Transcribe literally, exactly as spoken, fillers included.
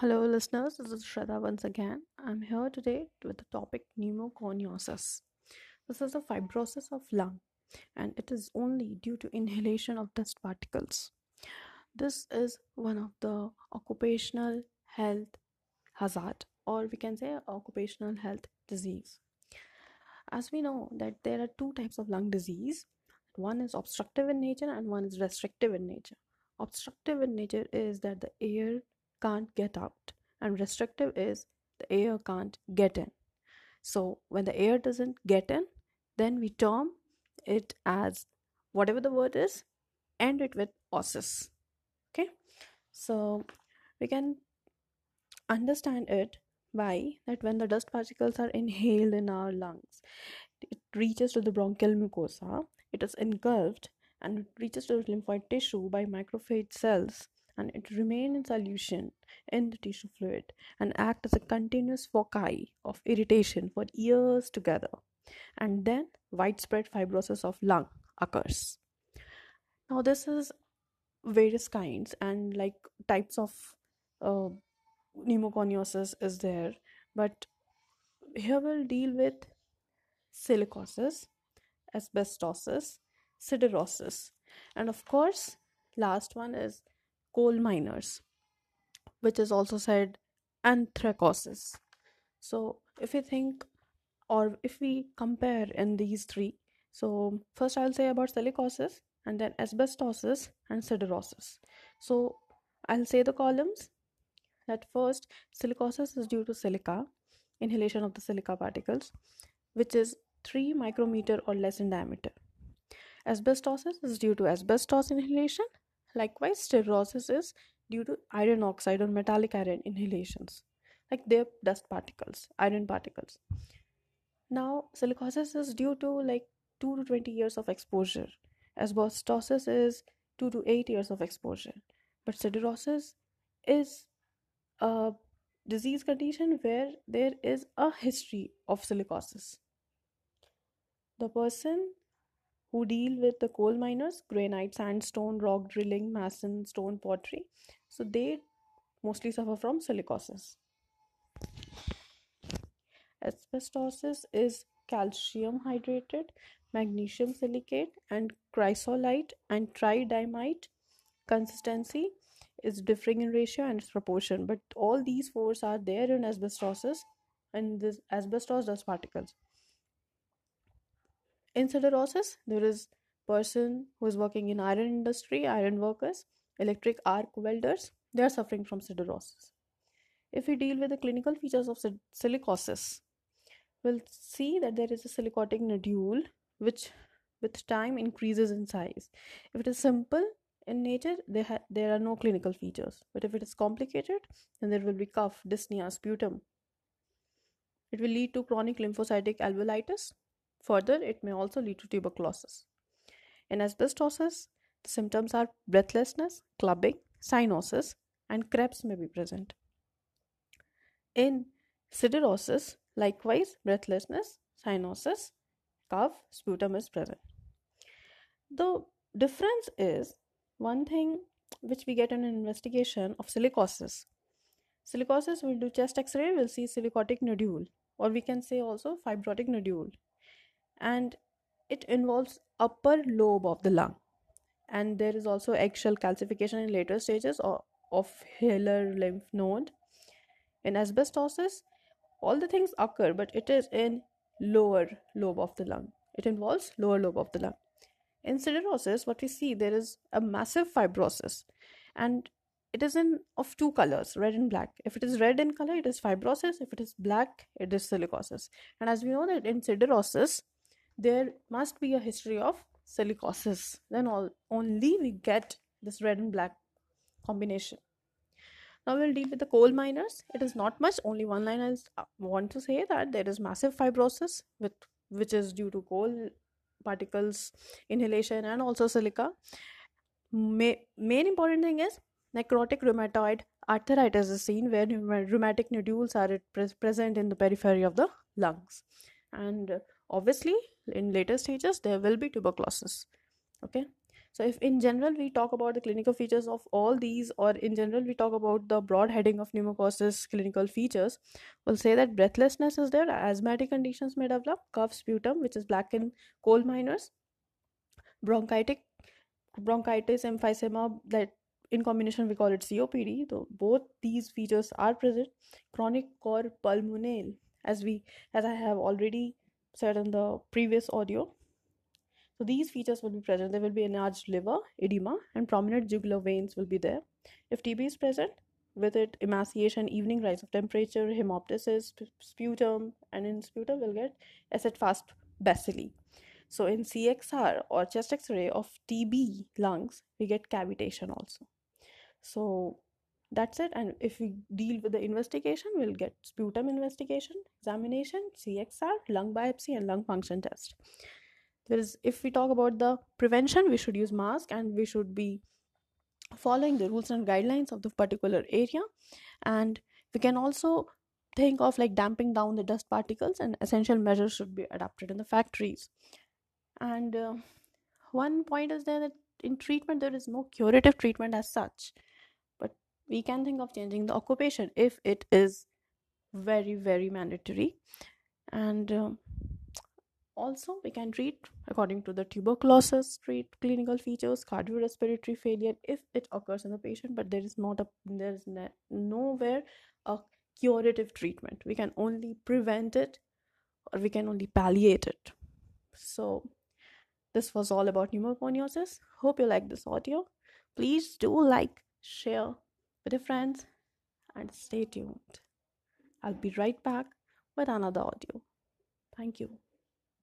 Hello listeners, this is Shraddha once again. I'm here today with the topic pneumoconiosis. This is a fibrosis of lung and it is only due to inhalation of dust particles. This is one of the occupational health hazard, or we can say occupational health disease. As we know that there are two types of lung disease. One is obstructive in nature and one is restrictive in nature. Obstructive in nature is that the air can't get out, and restrictive is the air can't get in. So when the air doesn't get in, then we term it as whatever the word is, end it with osis. Okay, so we can understand it by that when the dust particles are inhaled in our lungs, it reaches to the bronchial mucosa, it is engulfed and it reaches to the lymphoid tissue by macrophage cells, and it remains in solution in the tissue fluid and act as a continuous foci of irritation for years together, and then widespread fibrosis of lung occurs. Now this is various kinds and like types of uh, pneumoconiosis is there, but here we'll deal with silicosis, asbestosis, siderosis, and of course last one is coal miners, which is also said anthracosis. So if you think or if we compare in these three, so first I'll say about silicosis and then asbestosis and siderosis. So I'll say the columns. That first, silicosis is due to silica, inhalation of the silica particles, which is three micrometer or less in diameter. Asbestosis is due to asbestos inhalation. Likewise, siderosis is due to iron oxide or metallic iron inhalations, like their dust particles, iron particles. Now, silicosis is due to like two to twenty years of exposure. Asbestosis is two to eight years of exposure. But siderosis is a disease condition where there is a history of silicosis. The person who deal with the coal miners, granite, sandstone, rock drilling, mason, stone pottery, so they mostly suffer from silicosis. Asbestosis is calcium hydrated, magnesium silicate and chrysolite and tridymite consistency is differing in ratio and its proportion, but all these fours are there in asbestosis and this asbestos dust particles. In siderosis, there is person who is working in iron industry, iron workers, electric arc welders, they are suffering from siderosis. If we deal with the clinical features of silicosis, we'll see that there is a silicotic nodule which with time increases in size. If it is simple in nature, they ha- there are no clinical features. But if it is complicated, then there will be cough, dyspnea, sputum. It will lead to chronic lymphocytic alveolitis. Further, it may also lead to tuberculosis. In asbestosis, the symptoms are breathlessness, clubbing, cyanosis, and creps may be present. In siderosis, likewise, breathlessness, cyanosis, cough, sputum is present. The difference is one thing which we get in an investigation of silicosis. Silicosis, we'll do chest x-ray, we'll see silicotic nodule, or we can say also fibrotic nodule. And it involves upper lobe of the lung, and there is also eggshell calcification in later stages of, of hilar lymph node. In asbestosis, all the things occur, but it is in lower lobe of the lung. It involves lower lobe of the lung. In siderosis, what we see, there is a massive fibrosis, and it is in of two colors, red and black. If it is red in color, it is fibrosis. If it is black, it is silicosis. And as we know that in siderosis, there must be a history of silicosis. Then all, only we get this red and black combination. Now we'll deal with the coal miners. It is not much. Only one line I want to say that there is massive fibrosis with which is due to coal particles, inhalation and also silica. Ma- main important thing is necrotic rheumatoid arthritis is seen where rheumatic nodules are pre- present in the periphery of the lungs. And obviously in later stages there will be tuberculosis. Okay, So if in general we talk about the clinical features of all these, or in general we talk about the broad heading of pneumococcosis clinical features, we'll say that breathlessness is there, asthmatic conditions may develop, cough sputum, which is black in coal miners, bronchitic, bronchitis, emphysema, that in combination we call it C O P D. So both these features are present. Chronic cor pulmonale, as we as I have already said in the previous audio. So these features will be present. There will be enlarged liver, edema, and prominent jugular veins will be there. If T B is present, with it emaciation, evening, rise of temperature, hemoptysis, sputum, and in sputum we'll get acid fast bacilli. So in C X R or chest X-ray of T B lungs, we get cavitation also. So that's it. And if we deal with the investigation, we'll get sputum investigation, examination, C X R, lung biopsy, and lung function test. There is, if we talk about the prevention, we should use mask and we should be following the rules and guidelines of the particular area. And we can also think of like damping down the dust particles, and essential measures should be adapted in the factories. And uh, one point is there that in treatment there is no curative treatment as such, but we can think of changing the occupation if it is very very mandatory. And uh, also we can treat according to the tuberculosis treat clinical features, cardiorespiratory failure if it occurs in the patient, but there is not a there is ne- nowhere a curative treatment. We can only prevent it, or we can only palliate it. So this was all about pneumoconiosis. Hope you like this audio. Please do like, share with your friends, and stay tuned. I'll be right back with another audio. Thank you.